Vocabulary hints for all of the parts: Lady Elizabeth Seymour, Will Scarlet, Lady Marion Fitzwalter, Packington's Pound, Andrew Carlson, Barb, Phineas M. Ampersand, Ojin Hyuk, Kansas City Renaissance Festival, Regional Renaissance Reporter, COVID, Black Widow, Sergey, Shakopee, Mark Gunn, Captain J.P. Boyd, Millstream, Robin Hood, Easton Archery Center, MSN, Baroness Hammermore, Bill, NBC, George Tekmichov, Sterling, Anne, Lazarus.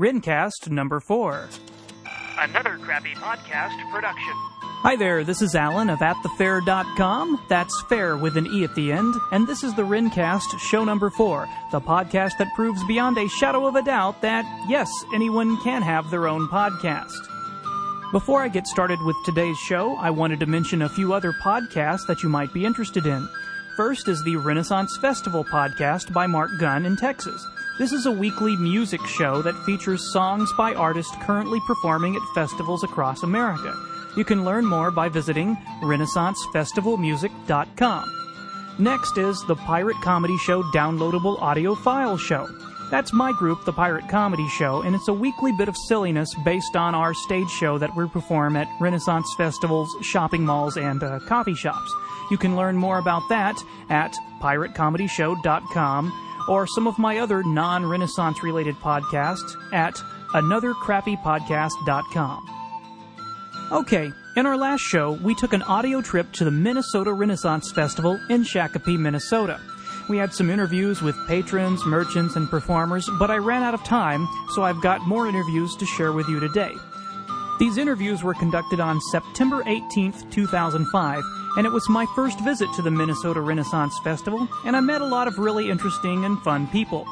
Rincast number 4. Another crappy podcast production. Hi there, this is Alan of atthefair.com. That's fair with an E at the end. And this is the Rincast show number 4, the podcast that proves beyond a shadow of a doubt that, yes, anyone can have their own podcast. Before I get started with today's show, I wanted to mention a few other podcasts that you might be interested in. First is the Renaissance Festival podcast by Mark Gunn in Texas. This is a weekly music show that features songs by artists currently performing at festivals across America. You can learn more by visiting renaissancefestivalmusic.com. Next is the Pirate Comedy Show Downloadable Audio File Show. That's my group, The Pirate Comedy Show, and it's a weekly bit of silliness based on our stage show that we perform at Renaissance festivals, shopping malls, and coffee shops. You can learn more about that at piratecomedyshow.com, or some of my other non-Renaissance-related podcasts at anothercrappypodcast.com. Okay, in our last show, we took an audio trip to the Minnesota Renaissance Festival in Shakopee, Minnesota. We had some interviews with patrons, merchants, and performers, but I ran out of time, so I've got more interviews to share with you today. These interviews were conducted on September 18th, 2005, and it was my first visit to the Minnesota Renaissance Festival, and I met a lot of really interesting and fun people.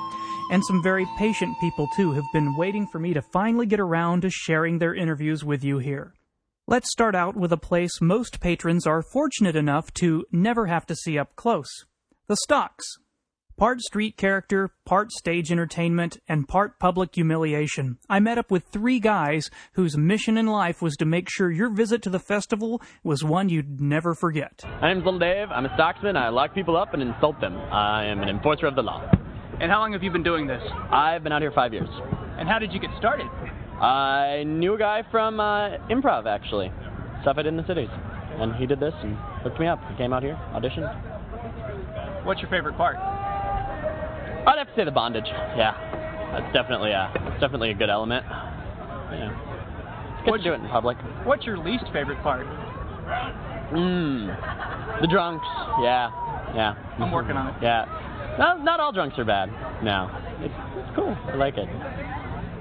And some very patient people, too, have been waiting for me to finally get around to sharing their interviews with you here. Let's start out with a place most patrons are fortunate enough to never have to see up close: the stocks. Part street character, part stage entertainment, and part public humiliation. I met up with 3 guys whose mission in life was to make sure your visit to the festival was one you'd never forget. My name's Little Dave. I'm a stocksman. I lock people up and insult them. I am an enforcer of the law. And how long have you been doing this? I've been out here 5 years. And how did you get started? I knew a guy from improv, actually. Stuff I did in the cities. And he did this and hooked me up. He came out here, auditioned. What's your favorite part? I'd have to say the bondage. Yeah, that's definitely a good element. Yeah, it's good to do it in public. What's your least favorite part? The drunks. Yeah. I'm working on it. Yeah, not all drunks are bad. No, it's cool. I like it.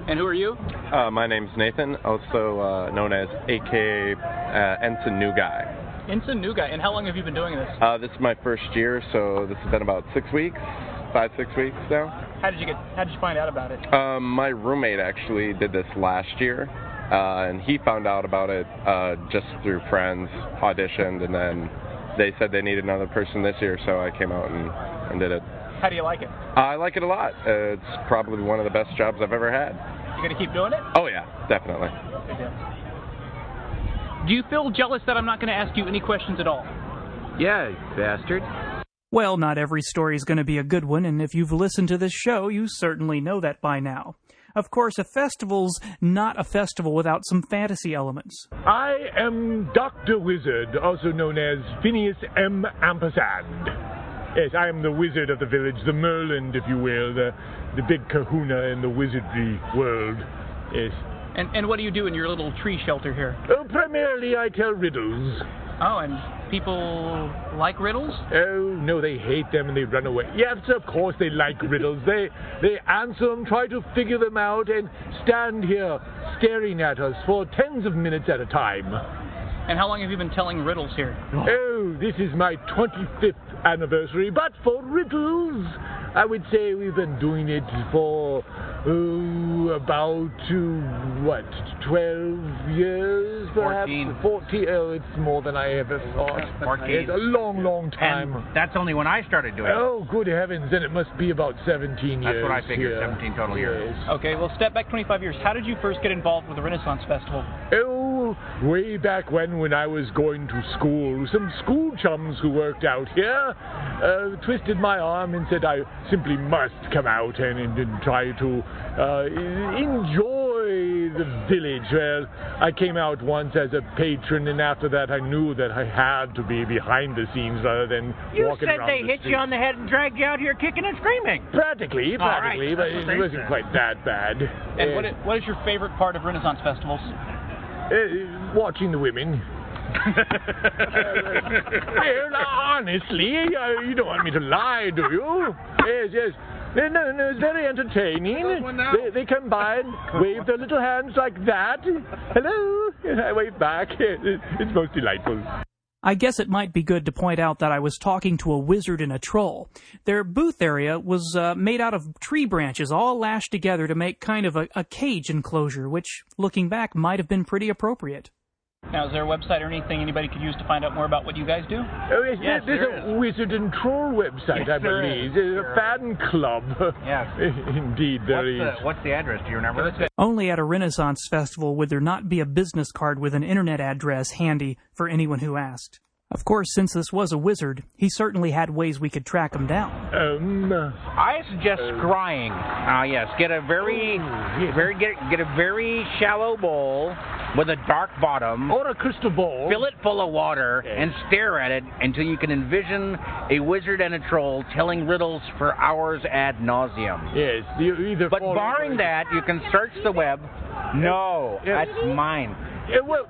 And who are you? My name's Nathan, also known as AKA Ensign New Guy. Ensign New Guy. And how long have you been doing this? This is my first year, so this has been about 6 weeks. 5-6 weeks now. How did you find out about it? My roommate actually did this last year, and he found out about it just through friends, auditioned, and then they said they needed another person this year, so I came out and did it. How do you like it? I like it a lot. It's probably one of the best jobs I've ever had. You gonna keep doing it? Oh yeah, definitely. Do you feel jealous that I'm not gonna ask you any questions at all? Yeah, you bastard. Well, not every story is going to be a good one, and if you've listened to this show, you certainly know that by now. Of course, a festival's not a festival without some fantasy elements. I am Dr. Wizard, also known as Phineas M. Ampersand. Yes, I am the wizard of the village, the Merlind, if you will, the big kahuna in the wizardry world. Yes. And what do you do in your little tree shelter here? Oh, primarily I tell riddles. Oh, and people like riddles? Oh, no, they hate them and they run away. Yes, of course they like riddles. They answer them, try to figure them out, and stand here staring at us for tens of minutes at a time. And how long have you been telling riddles here? Oh, this is my 25th anniversary, but for riddles, I would say we've been doing it for, about 12 years, perhaps? 14. Oh, it's more than I ever thought. 14. It's a long time. And that's only when I started doing it. Oh, good heavens, then it must be about 17 years. That's what I figured, yeah. 17 total years. Okay, well, step back 25 years. How did you first get involved with the Renaissance Festival? Way back when I was going to school, some school chums who worked out here twisted my arm and said I simply must come out and try to enjoy the village. Well, I came out once as a patron, and after that I knew that I had to be behind the scenes rather than walking around the street. You said they hit you on the head and dragged you out here kicking and screaming. Practically, but it wasn't quite that bad. And what is your favorite part of Renaissance festivals? Watching the women. Honestly, you don't want me to lie, do you? Yes. No, it's very entertaining. They come by and wave their little hands like that. Hello. I wave back. It's most delightful. I guess it might be good to point out that I was talking to a wizard and a troll. Their booth area was made out of tree branches all lashed together to make kind of a cage enclosure, which, looking back, might have been pretty appropriate. Now, is there a website or anything anybody could use to find out more about what you guys do? Oh, yes there's a Wizard and Troll website, I believe. There's a fan club. Yes. Indeed, there is. What's the address? Do you remember? Only at a Renaissance festival would there not be a business card with an internet address handy for anyone who asked. Of course, since this was a wizard, he certainly had ways we could track him down. I suggest scrying. Yes, get a very shallow bowl with a dark bottom, or a crystal bowl. Fill it full of water and stare at it until you can envision a wizard and a troll telling riddles for hours ad nauseum. Yes, but barring that, you can search the web. No, that's mine.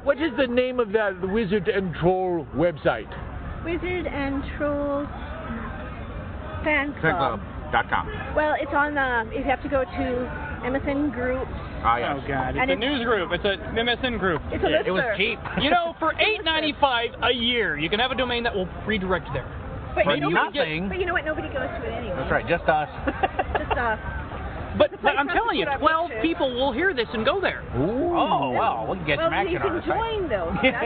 What is the name of that Wizard and Troll website? Wizard and Troll Fan Club.com. Well, it's on, you have to go to MSN Group. Oh, God. It's a news group. It's an MSN group. It's a listener. It was cheap. You know, for $8.95 a year, you can have a domain that will redirect there. But you know what? Nobody goes to it anyway. That's right. Just us. Just us. But I'm telling you, 12 people will hear this and go there. Ooh. Oh, wow. We'll get some action on this. Well, you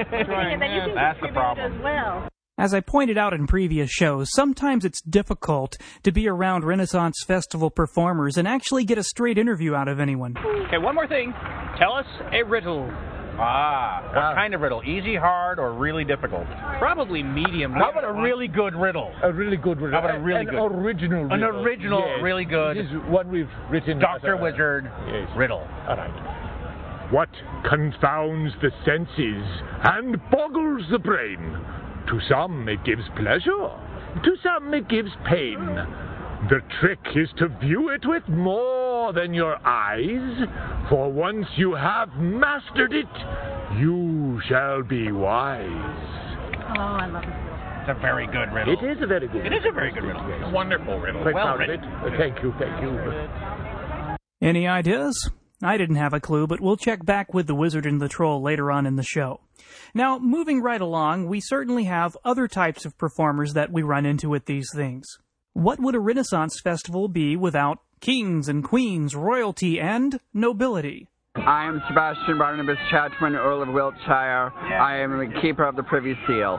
can join, though. That's the problem. As well. As I pointed out in previous shows, sometimes it's difficult to be around Renaissance Festival performers and actually get a straight interview out of anyone. Okay, one more thing. Tell us a riddle. What kind of riddle? Easy, hard, or really difficult? Probably medium. How about a really good riddle? A really good riddle. How about a really good? An original riddle. An original, yes. Really good. This is one we've written. Dr. Wizard riddle. All right. What confounds the senses and boggles the brain? To some it gives pleasure, to some it gives pain. The trick is to view it with more than your eyes, for once you have mastered it, you shall be wise. Oh, I love it. It's a very good riddle. It is a very good riddle. It's a wonderful riddle. Well written. Thank you. Any ideas? I didn't have a clue, but we'll check back with the Wizard and the Troll later on in the show. Now, moving right along, we certainly have other types of performers that we run into with these things. What would a Renaissance festival be without kings and queens, royalty, and nobility? I am Sebastian Barnabas-Chatchman, Earl of Wiltshire. Yeah. I am a keeper of the Privy Seal.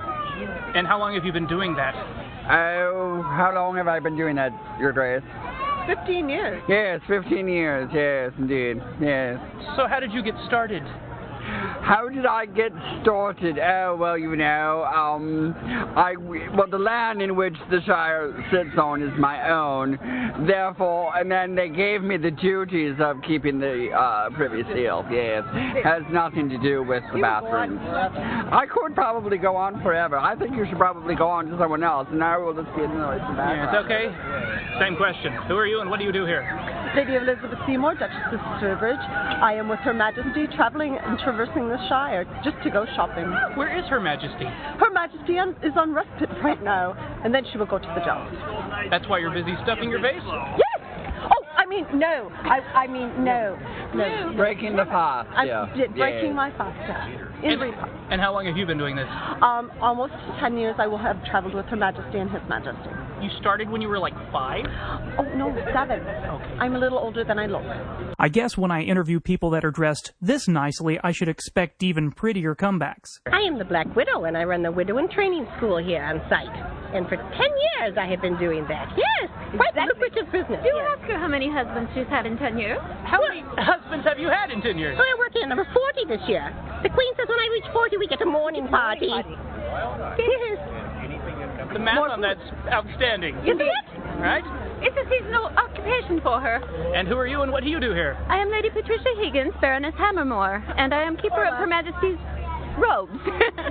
And how long have you been doing that? Oh, how long have I been doing that, Your Grace? 15 years. Yes, 15 years. Yes, indeed. Yes. So how did you get started? How did I get started? Oh, well, you know, the land in which the Shire sits on is my own. Therefore, and then they gave me the duties of keeping the Privy Seal. Yes, has nothing to do with the bathrooms. I could probably go on forever. I think you should probably go on to someone else, and I will just be annoyed in the background. It's okay. Same question. Who are you, and what do you do here? Lady Elizabeth Seymour, Duchess of Sturbridge. I am with Her Majesty, traveling and traversing the Shire just to go shopping. Where is Her Majesty? Her Majesty is on respite right now, and then she will go to the job. That's why you're busy stuffing your vase? Yes! Oh, I mean, no. I mean, no. Breaking the fast. Breaking my fast, And how long have you been doing this? Almost 10 years I will have traveled with Her Majesty and His Majesty. You started when you were like 5? Oh, no, 7. Okay. I'm a little older than I look. I guess when I interview people that are dressed this nicely, I should expect even prettier comebacks. I am the Black Widow, and I run the Widow and Training School here on site. And for 10 years I have been doing that. Yes, quite lucrative business. Do you ask her how many husbands she's had in 10 years? How many husbands have you had in 10 years? Well, I work in number 40 this year. The Queen says when I reach 40, we get a morning party. Yes. The math on that's outstanding. You see it? Right? It's a seasonal occupation for her. And who are you and what do you do here? I am Lady Patricia Higgins, Baroness Hammermore, and I am keeper of Her Majesty's robes.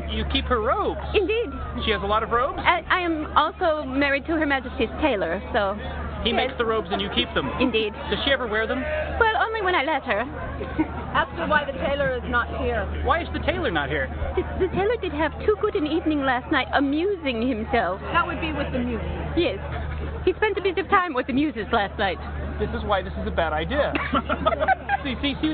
You keep her robes? Indeed. She has a lot of robes? I am also married to Her Majesty's tailor, so... He makes the robes and you keep them. Indeed. Does she ever wear them? Well, only when I let her. Ask her why the tailor is not here. Why is the tailor not here? The tailor did have too good an evening last night amusing himself. That would be with the music. Yes. He spent a bit of time with the muses last night. This is why this is a bad idea.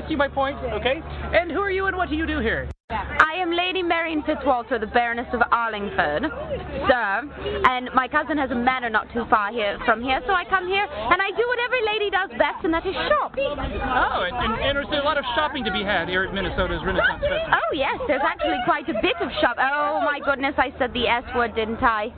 see my point? Okay. And who are you and what do you do here? I am Lady Marion Fitzwalter, the Baroness of Arlingford, sir, and my cousin has a manor not too far from here, so I come here and I do what every lady does best, and that is shop. Oh, and there's a lot of shopping to be had here at Minnesota's Renaissance Festival. Oh, yes, there's actually quite a bit of shop. Oh, my goodness, I said the S word, didn't I?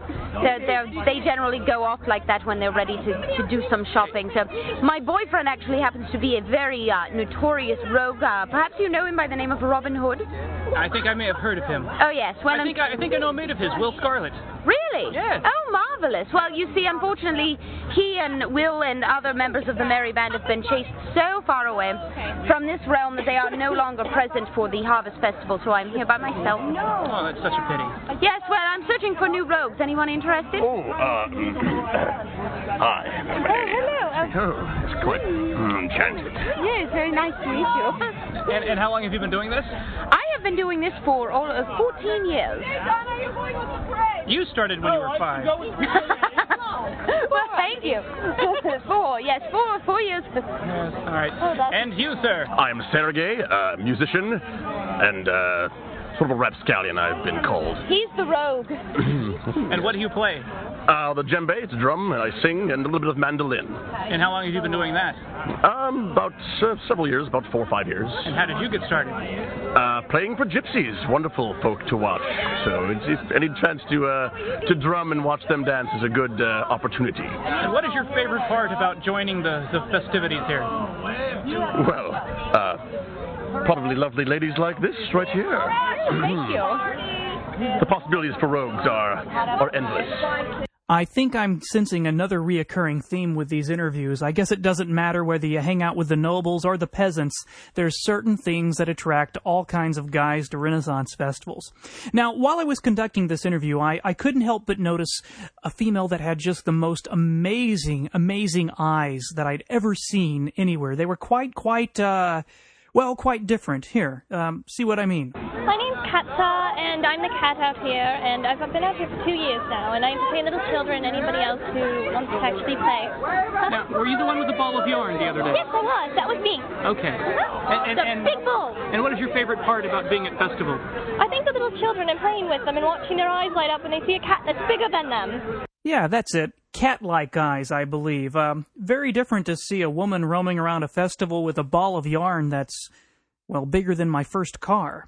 They generally go off like that when they're ready to do some shopping. So my boyfriend actually happens to be a very notorious rogue. Perhaps you know him by the name of Robin Hood? I think I may have heard of him. Oh, yes. Well, I think I know a mate of his, Will Scarlet. Really? Yes. Oh, marvelous. Well, you see, unfortunately, he and Will and other members of the Merry Band have been chased so far away from this realm that they are no longer present for the Harvest Festival, so I'm here by myself. Oh, that's such a pity. Yes, well, I'm searching for new rogues. Anyone interested? Oh, hi. Oh, hello. Oh, it's quite enchanted. Yes, very nice to meet you. And how long have you been doing this? I've been doing this for 14 years. You started when you were 5. Well, thank you. 4 years. Yes, all right. And you, sir? I'm Sergey, a musician, and sort of a rapscallion, I've been called. He's the rogue. And what do you play? The djembe, it's a drum, and I sing, and a little bit of mandolin. And how long have you been doing that? About several years, about 4 or 5 years. And how did you get started? Playing for gypsies, wonderful folk to watch. So it's any chance to drum and watch them dance is a good opportunity. And what is your favorite part about joining the festivities here? Well, probably lovely ladies like this right here. Thank you. The possibilities for rogues are endless. I think I'm sensing another reoccurring theme with these interviews. I guess it doesn't matter whether you hang out with the nobles or the peasants. There's certain things that attract all kinds of guys to Renaissance festivals. Now, while I was conducting this interview, I couldn't help but notice a female that had just the most amazing, amazing eyes that I'd ever seen anywhere. They were quite different. Here, see what I mean. My name's Katsa, and I'm the cat out here, and I've been out here for 2 years now, and I entertain little children and anybody else who wants to actually play. Now, were you the one with the ball of yarn the other day? Yes, I was. That was me. Okay. And big ball. And what is your favorite part about being at festivals? I think the little children and playing with them and watching their eyes light up when they see a cat that's bigger than them. Yeah, that's it. Cat-like eyes, I believe. Very different to see a woman roaming around a festival with a ball of yarn that's, well, bigger than my first car.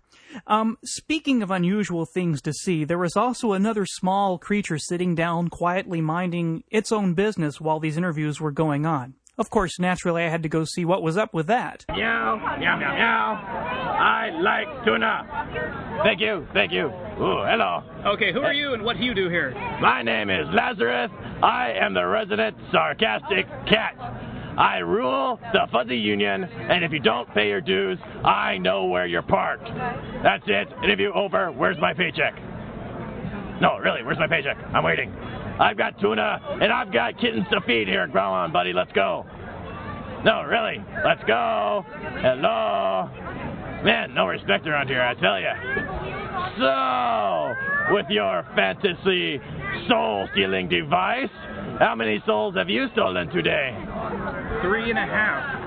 Speaking of unusual things to see, there was also another small creature sitting down quietly minding its own business while these interviews were going on. Of course, naturally, I had to go see what was up with that. Meow, meow, meow, meow. I like tuna. Thank you, thank you. Ooh, hello. Okay, who are you and what do you do here? My name is Lazarus. I am the resident sarcastic cat. I rule the Fuzzy Union, and if you don't pay your dues, I know where you're parked. That's it. Interview over. Where's my paycheck? No, really, where's my paycheck? I'm waiting. I've got tuna, and I've got kittens to feed here. Growl on, buddy. Let's go. No, really. Let's go. Hello. Man, no respect around here, I tell ya. So, with your fantasy soul-stealing device, how many souls have you stolen today? 3.5.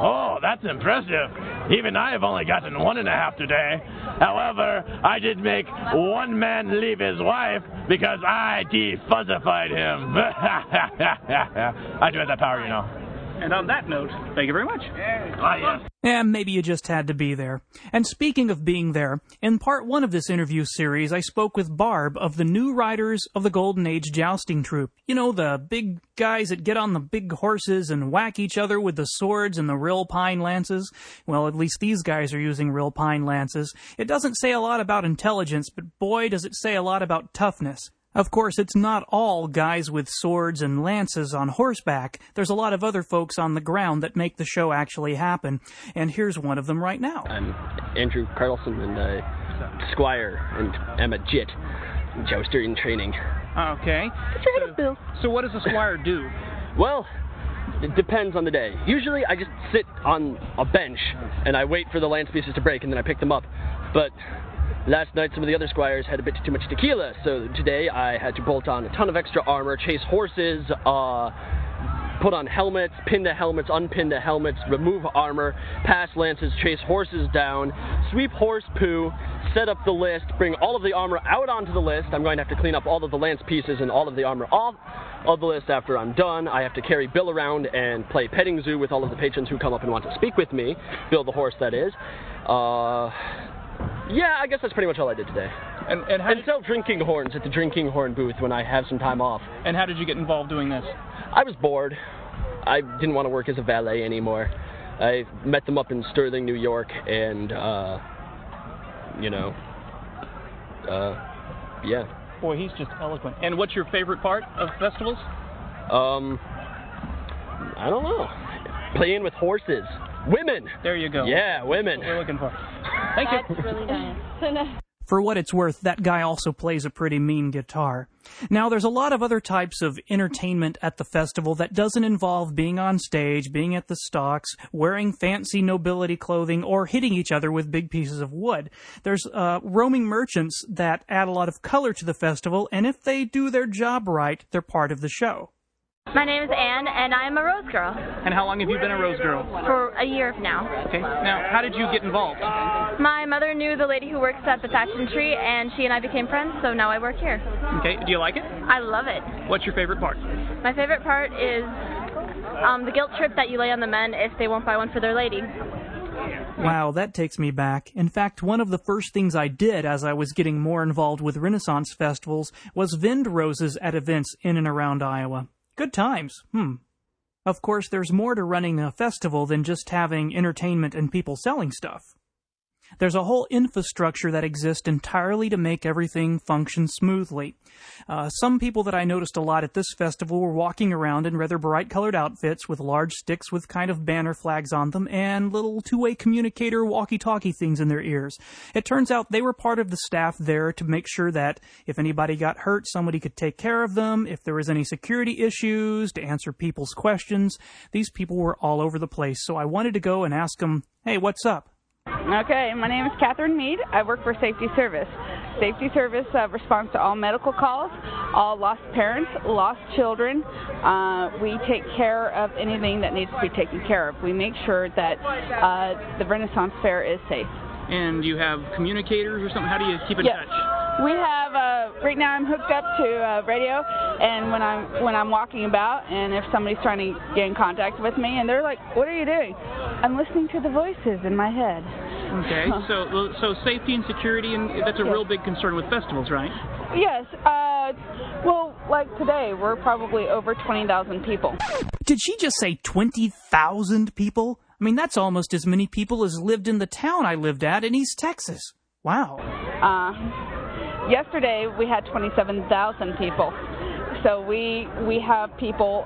Oh, that's impressive. Even I have only gotten 1.5 today. However, I did make one man leave his wife because I defuzzified him. I do have that power, you know. And on that note, thank you very much. Yes. And maybe you just had to be there. And speaking of being there, in part 1 of this interview series, I spoke with Barb of the New Riders of the Golden Age Jousting Troupe. You know, the big guys that get on the big horses and whack each other with the swords and the real pine lances. Well, at least these guys are using real pine lances. It doesn't say a lot about intelligence, but boy, does it say a lot about toughness. Of course, it's not all guys with swords and lances on horseback. There's a lot of other folks on the ground that make the show actually happen, and here's one of them right now. I'm Andrew Carlson, and I squire, and I'm a jit, jouster in training. Okay. So what does a squire do? Well, it depends on the day. Usually I just sit on a bench, and I wait for the lance pieces to break, and then I pick them up, but Last night, some of the other squires had a bit too much tequila, so today I had to bolt on a ton of extra armor, chase horses, put on helmets, pin the helmets, unpin the helmets, remove armor, pass lances, chase horses down, sweep horse poo, set up the list, bring all of the armor out onto the list. I'm going to have to clean up all of the lance pieces and all of the armor off of the list after I'm done. I have to carry Bill around and play petting zoo with all of the patrons who come up and want to speak with me. Bill the horse, that is. Yeah, I guess that's pretty much all I did today. And sell drinking horns at the drinking horn booth when I have some time off. And how did you get involved doing this? I was bored. I didn't want to work as a valet anymore. I met them up in Sterling, New York, and, yeah. Boy, he's just eloquent. And what's your favorite part of festivals? I don't know. Playing with horses. Women! There you go. Yeah, women. That's what we're looking for. Thank you. That's really nice. For what it's worth, that guy also plays a pretty mean guitar. Now, there's a lot of other types of entertainment at the festival that doesn't involve being on stage, being at the stocks, wearing fancy nobility clothing, or hitting each other with big pieces of wood. There's roaming merchants that add a lot of color to the festival, and if they do their job right, they're part of the show. My name is Anne, and I'm a Rose Girl. And how long have you been a Rose Girl? For a year now. Okay. Now, how did you get involved? My mother knew the lady who works at the fashion tree, and she and I became friends, so now I work here. Okay. Do you like it? I love it. What's your favorite part? My favorite part is the guilt trip that you lay on the men if they won't buy one for their lady. Wow, that takes me back. In fact, one of the first things I did as I was getting more involved with Renaissance festivals was vend roses at events in and around Iowa. Good times. Of course, there's more to running a festival than just having entertainment and people selling stuff. There's a whole infrastructure that exists entirely to make everything function smoothly. Some people that I noticed a lot at this festival were walking around in rather bright-colored outfits with large sticks with kind of banner flags on them and little two-way communicator walkie-talkie things in their ears. It turns out they were part of the staff there to make sure that if anybody got hurt, somebody could take care of them, if there was any security issues, to answer people's questions. These people were all over the place, so I wanted to go and ask them, hey, what's up? Okay, my name is Catherine Mead. I work for Safety Service. Safety Service responds to all medical calls, all lost parents, lost children. We take care of anything that needs to be taken care of. We make sure that the Renaissance Fair is safe. And you have communicators or something? How do you keep in touch? We have, right now I'm hooked up to radio, and when I'm walking about, and if somebody's trying to get in contact with me, and they're like, what are you doing? I'm listening to the voices in my head. Okay, so safety and security, and that's a real big concern with festivals, right? Yes, well, like today, we're probably over 20,000 people. Did she just say 20,000 people? I mean, that's almost as many people as lived in the town I lived at in East Texas. Wow. Yesterday, we had 27,000 people. So we have people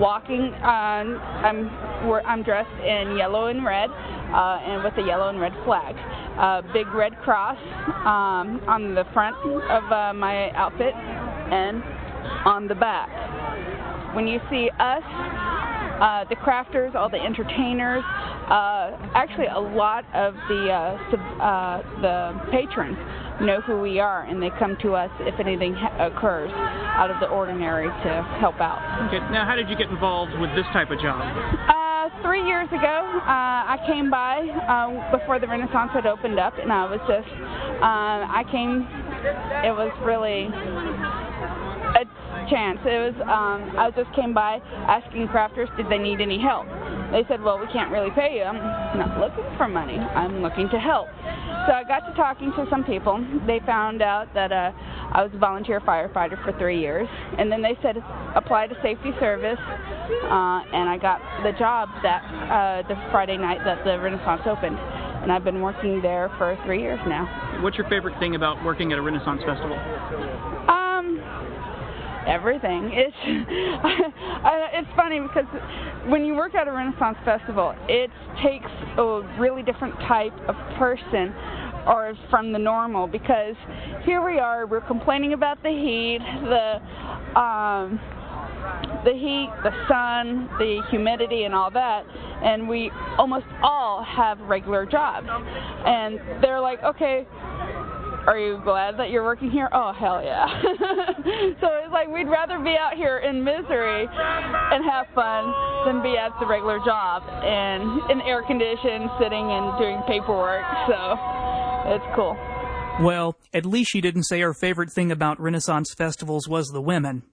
walking on. I'm dressed in yellow and red, and with a yellow and red flag. Big red cross on the front of my outfit and on the back. When you see us... the crafters, all the entertainers, actually a lot of the patrons know who we are, and they come to us if anything occurs out of the ordinary to help out. Okay. Now, how did you get involved with this type of job? 3 years ago, I came by before the Renaissance had opened up, and I was just, it was really... chance. It was I just came by asking crafters did they need any help. They said, well, we can't really pay you. I'm not looking for money. I'm looking to help. So I got to talking to some people. They found out that I was a volunteer firefighter for 3 years, and then they said apply to Safety Service, and I got the job that the Friday night that the Renaissance opened, and I've been working there for 3 years now. What's your favorite thing about working at a Renaissance festival? Everything. It's funny because when you work at a Renaissance festival, it takes a really different type of person or from the normal, because here we are, we're complaining about the heat, the sun, the humidity, and all that, and we almost all have regular jobs, and they're like, okay, Are you glad that you're working here? Oh, hell yeah. So it's like we'd rather be out here in misery and have fun than be at the regular job and in air conditioned, sitting and doing paperwork. So it's cool. Well, at least she didn't say her favorite thing about Renaissance festivals was the women.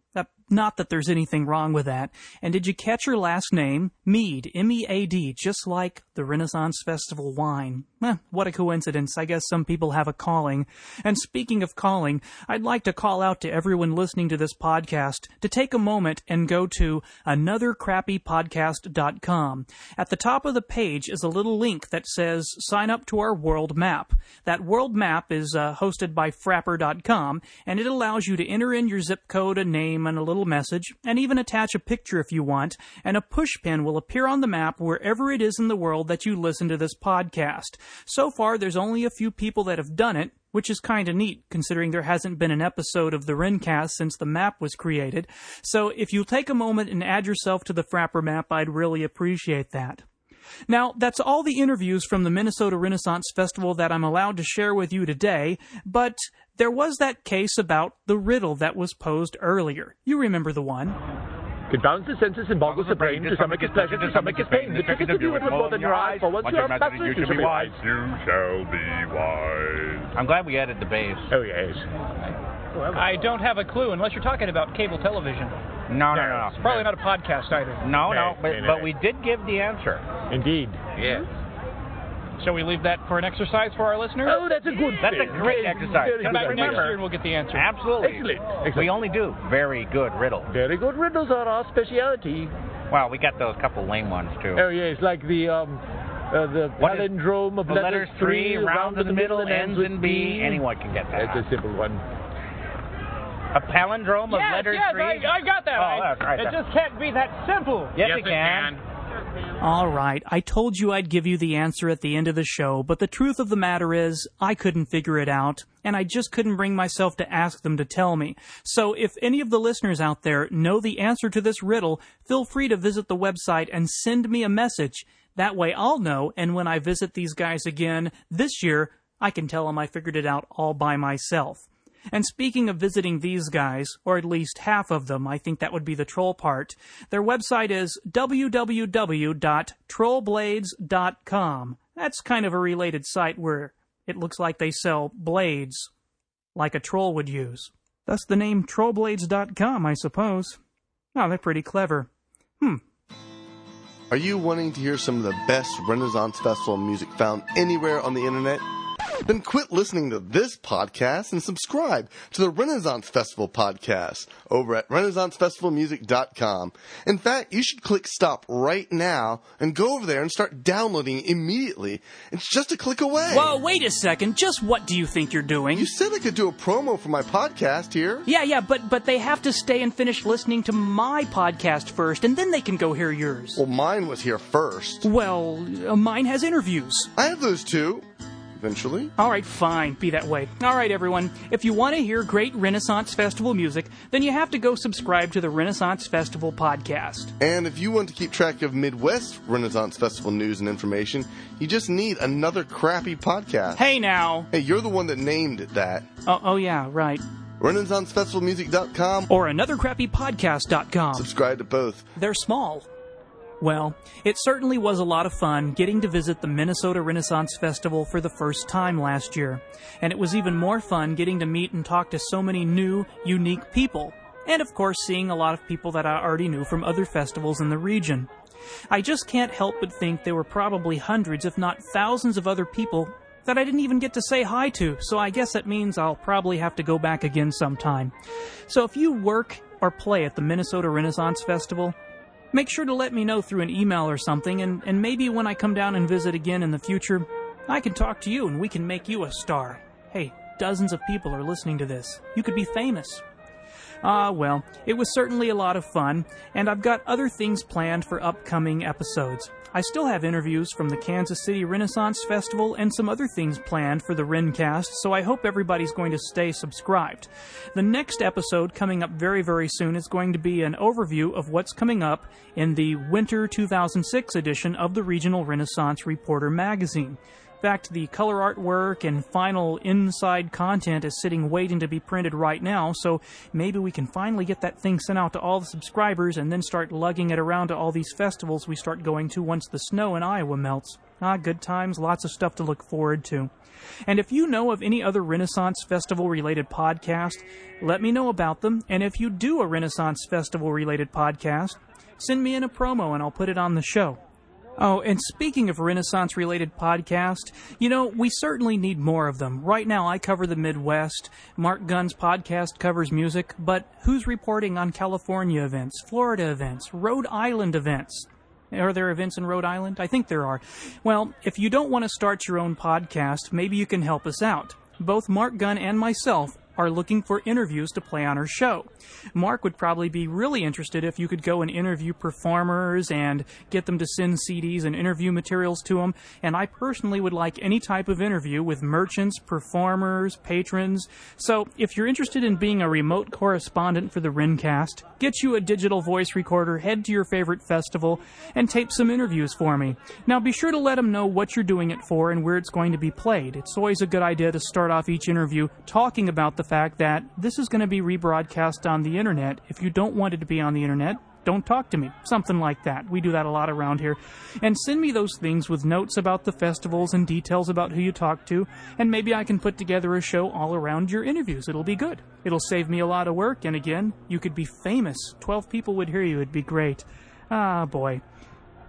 Not that there's anything wrong with that. And did you catch her last name? Mead, M-E-A-D, just like the Renaissance Festival wine. What a coincidence. I guess some people have a calling. And speaking of calling, I'd like to call out to everyone listening to this podcast to take a moment and go to anothercrappypodcast.com. At the top of the page is a little link that says, sign up to our world map. That world map is hosted by frapper.com, and it allows you to enter in your zip code, a name, and a little message, and even attach a picture if you want, and a pushpin will appear on the map wherever it is in the world that you listen to this podcast. So far, there's only a few people that have done it, which is kind of neat, considering there hasn't been an episode of the Rencast since the map was created. So if you'll take a moment and add yourself to the Frapper map, I'd really appreciate that. Now, that's all the interviews from the Minnesota Renaissance Festival that I'm allowed to share with you today, but there was that case about the riddle that was posed earlier. You remember the one. Confounds the senses and boggles the brain. To stomach is pleasure, to stomach is pain. The trick is to view it with more than your eyes. For once you have mastered, you shall be wise. You shall be wise. I'm glad we added the bass. Oh, yes. I don't have a clue unless you're talking about cable television. No. It's probably not a podcast either. But we did give the answer. Indeed. Yes. Shall we leave that for an exercise for our listeners? Oh, that's a good thing. That's a great exercise. Come back next year and we'll get the answer. Absolutely. Excellent. We only do very good riddles. Very good riddles are our specialty. Wow, we got those couple lame ones, too. Oh, yes, like the palindrome of letters three, round in the middle, and ends in B. Anyone can get that. That's a simple one. A palindrome of letters three? Yes, I got that. Oh, that's right. It just can't be that simple. Yes, it can. All right, I told you I'd give you the answer at the end of the show, but the truth of the matter is I couldn't figure it out, and I just couldn't bring myself to ask them to tell me. So if any of the listeners out there know the answer to this riddle, feel free to visit the website and send me a message. That way I'll know, and when I visit these guys again this year, I can tell them I figured it out all by myself. And speaking of visiting these guys, or at least half of them, I think that would be the troll part, their website is www.trollblades.com. That's kind of a related site where it looks like they sell blades like a troll would use. Thus the name trollblades.com, I suppose. Oh, they're pretty clever. Are you wanting to hear some of the best Renaissance Festival music found anywhere on the internet? Then quit listening to this podcast and subscribe to the Renaissance Festival podcast over at renaissancefestivalmusic.com. In fact, you should click stop right now and go over there and start downloading immediately. It's just a click away. Well, wait a second. Just what do you think you're doing? You said I could do a promo for my podcast here. Yeah, but they have to stay and finish listening to my podcast first, and then they can go hear yours. Well, mine was here first. Well, mine has interviews. I have those too. Eventually. All right, fine. Be that way. All right, everyone. If you want to hear great Renaissance Festival music, then you have to go subscribe to the Renaissance Festival podcast. And if you want to keep track of Midwest Renaissance Festival news and information, you just need another crappy podcast. Hey, now. Hey, you're the one that named it that. Oh yeah, right. RenaissanceFestivalMusic.com or AnotherCrappyPodcast.com. Subscribe to both. They're small. Well, it certainly was a lot of fun getting to visit the Minnesota Renaissance Festival for the first time last year. And it was even more fun getting to meet and talk to so many new, unique people. And of course, seeing a lot of people that I already knew from other festivals in the region. I just can't help but think there were probably hundreds, if not thousands, of other people that I didn't even get to say hi to. So I guess that means I'll probably have to go back again sometime. So if you work or play at the Minnesota Renaissance Festival, make sure to let me know through an email or something, and maybe when I come down and visit again in the future, I can talk to you and we can make you a star. Hey, dozens of people are listening to this. You could be famous. Well, it was certainly a lot of fun, and I've got other things planned for upcoming episodes. I still have interviews from the Kansas City Renaissance Festival and some other things planned for the Rencast, so I hope everybody's going to stay subscribed. The next episode coming up very, very soon is going to be an overview of what's coming up in the Winter 2006 edition of the Regional Renaissance Reporter magazine. fact, the color artwork and final inside content is sitting waiting to be printed right now, so maybe we can finally get that thing sent out to all the subscribers and then start lugging it around to all these festivals we start going to once the snow in Iowa melts. Ah, good times, lots of stuff to look forward to. And if you know of any other Renaissance Festival-related podcast, let me know about them. And if you do a Renaissance Festival-related podcast, send me in a promo and I'll put it on the show. Oh, and speaking of Renaissance-related podcasts, you know, we certainly need more of them. Right now, I cover the Midwest. Mark Gunn's podcast covers music, but who's reporting on California events, Florida events, Rhode Island events? Are there events in Rhode Island? I think there are. Well, if you don't want to start your own podcast, maybe you can help us out. Both Mark Gunn and myself are looking for interviews to play on our show. Mark would probably be really interested if you could go and interview performers and get them to send CDs and interview materials to him. And I personally would like any type of interview with merchants, performers, patrons. So if you're interested in being a remote correspondent for the Rencast, get you a digital voice recorder, head to your favorite festival, and tape some interviews for me. Now be sure to let them know what you're doing it for and where it's going to be played. It's always a good idea to start off each interview talking about the fact that this is going to be rebroadcast on the internet. If you don't want it to be on the internet, don't talk to me. Something like that. We do that a lot around here. And send me those things with notes about the festivals and details about who you talk to, and maybe I can put together a show all around your interviews. It'll be good. It'll save me a lot of work, and again, you could be famous. 12 people would hear you. It'd be great. Ah, boy.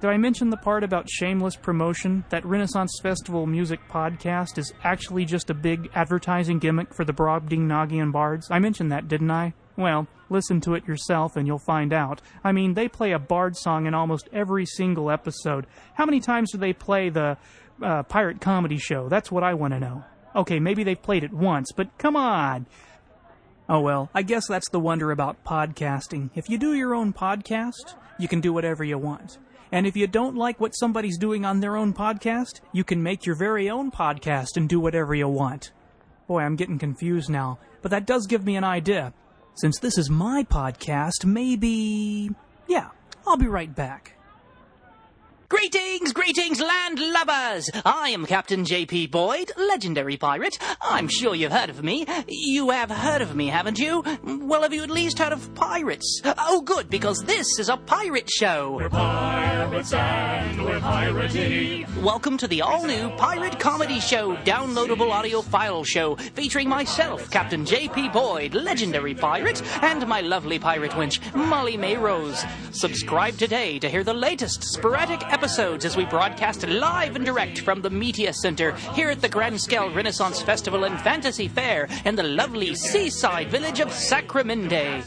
Did I mention the part about shameless promotion? That Renaissance Festival music podcast is actually just a big advertising gimmick for the Brobdingnagian bards. I mentioned that, didn't I? Well, listen to it yourself and you'll find out. I mean, they play a bard song in almost every single episode. How many times do they play the pirate comedy show? That's what I want to know. Okay, maybe they've played it once, but come on! Oh well, I guess that's the wonder about podcasting. If you do your own podcast, you can do whatever you want. And if you don't like what somebody's doing on their own podcast, you can make your very own podcast and do whatever you want. Boy, I'm getting confused now, but that does give me an idea. Since this is my podcast, maybe... yeah, I'll be right back. Greetings, greetings, land lubbers! I am Captain J.P. Boyd, legendary pirate. I'm sure you've heard of me. You have heard of me, haven't you? Well, have you at least heard of pirates? Oh, good, because this is a pirate show. We're pirates and we're piratey. Welcome to the all-new pirate comedy show, downloadable audio file show, featuring myself, Captain J.P. Boyd, legendary pirate, and my lovely pirate wench, Molly May Rose. Subscribe today to hear the latest sporadic episodes as we broadcast live and direct from the Media Center here at the Grand Scale Renaissance Festival and Fantasy Fair in the lovely seaside village of Sacramento.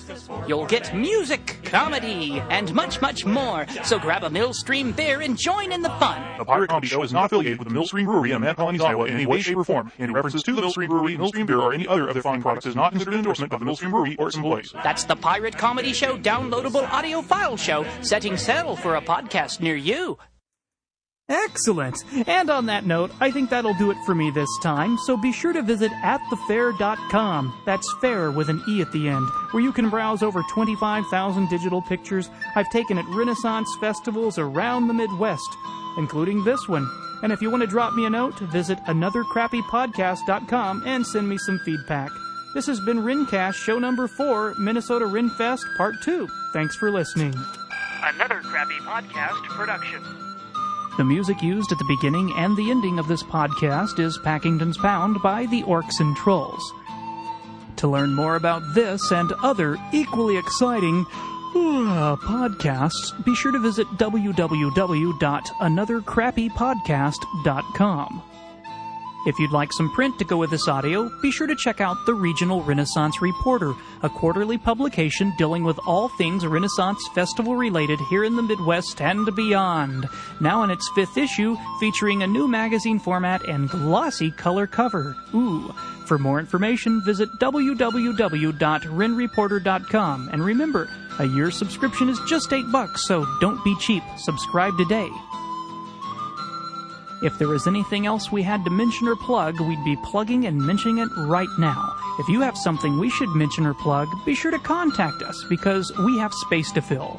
You'll get music, comedy, and much, much more, so grab a Millstream beer and join in the fun. The Pirate Comedy Show is not affiliated with the Millstream Brewery in Mount Colonies, Iowa in any way, shape, or form. Any references to the Millstream Brewery, Millstream Beer, or any other of their fine products is not considered an endorsement of the Millstream Brewery or its employees. That's the Pirate Comedy Show downloadable audio file show, setting sail for a podcast near you. Excellent! And on that note, I think that'll do it for me this time, so be sure to visit atthefair.com, that's fair with an E at the end, where you can browse over 25,000 digital pictures I've taken at Renaissance festivals around the Midwest, including this one. And if you want to drop me a note, visit anothercrappypodcast.com and send me some feedback. This has been Rencast Show Number 4, Minnesota Renfest Part 2. Thanks for listening. Another Crappy Podcast production. The music used at the beginning and the ending of this podcast is Packington's Pound by the Orcs and Trolls. To learn more about this and other equally exciting podcasts, be sure to visit www.anothercrappypodcast.com. If you'd like some print to go with this audio, be sure to check out the Regional Renaissance Reporter, a quarterly publication dealing with all things Renaissance Festival-related here in the Midwest and beyond. Now in its 5th issue, featuring a new magazine format and glossy color cover. Ooh. For more information, visit www.renreporter.com. And remember, a year subscription is just $8, so don't be cheap. Subscribe today. If there was anything else we had to mention or plug, we'd be plugging and mentioning it right now. If you have something we should mention or plug, be sure to contact us because we have space to fill.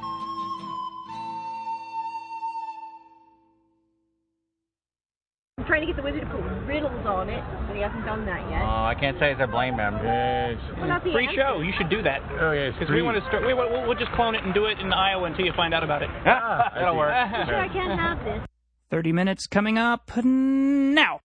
I'm trying to get the wizard to put riddles on it, but he hasn't done that yet. Oh, I can't say as I blame him. Yes. Well, not the free answer. Show. You should do that. Oh yes. Because we want to start. We'll just clone it and do it in Iowa until you find out about it. That'll work. I'm sure I can't have this. 30 minutes coming up now.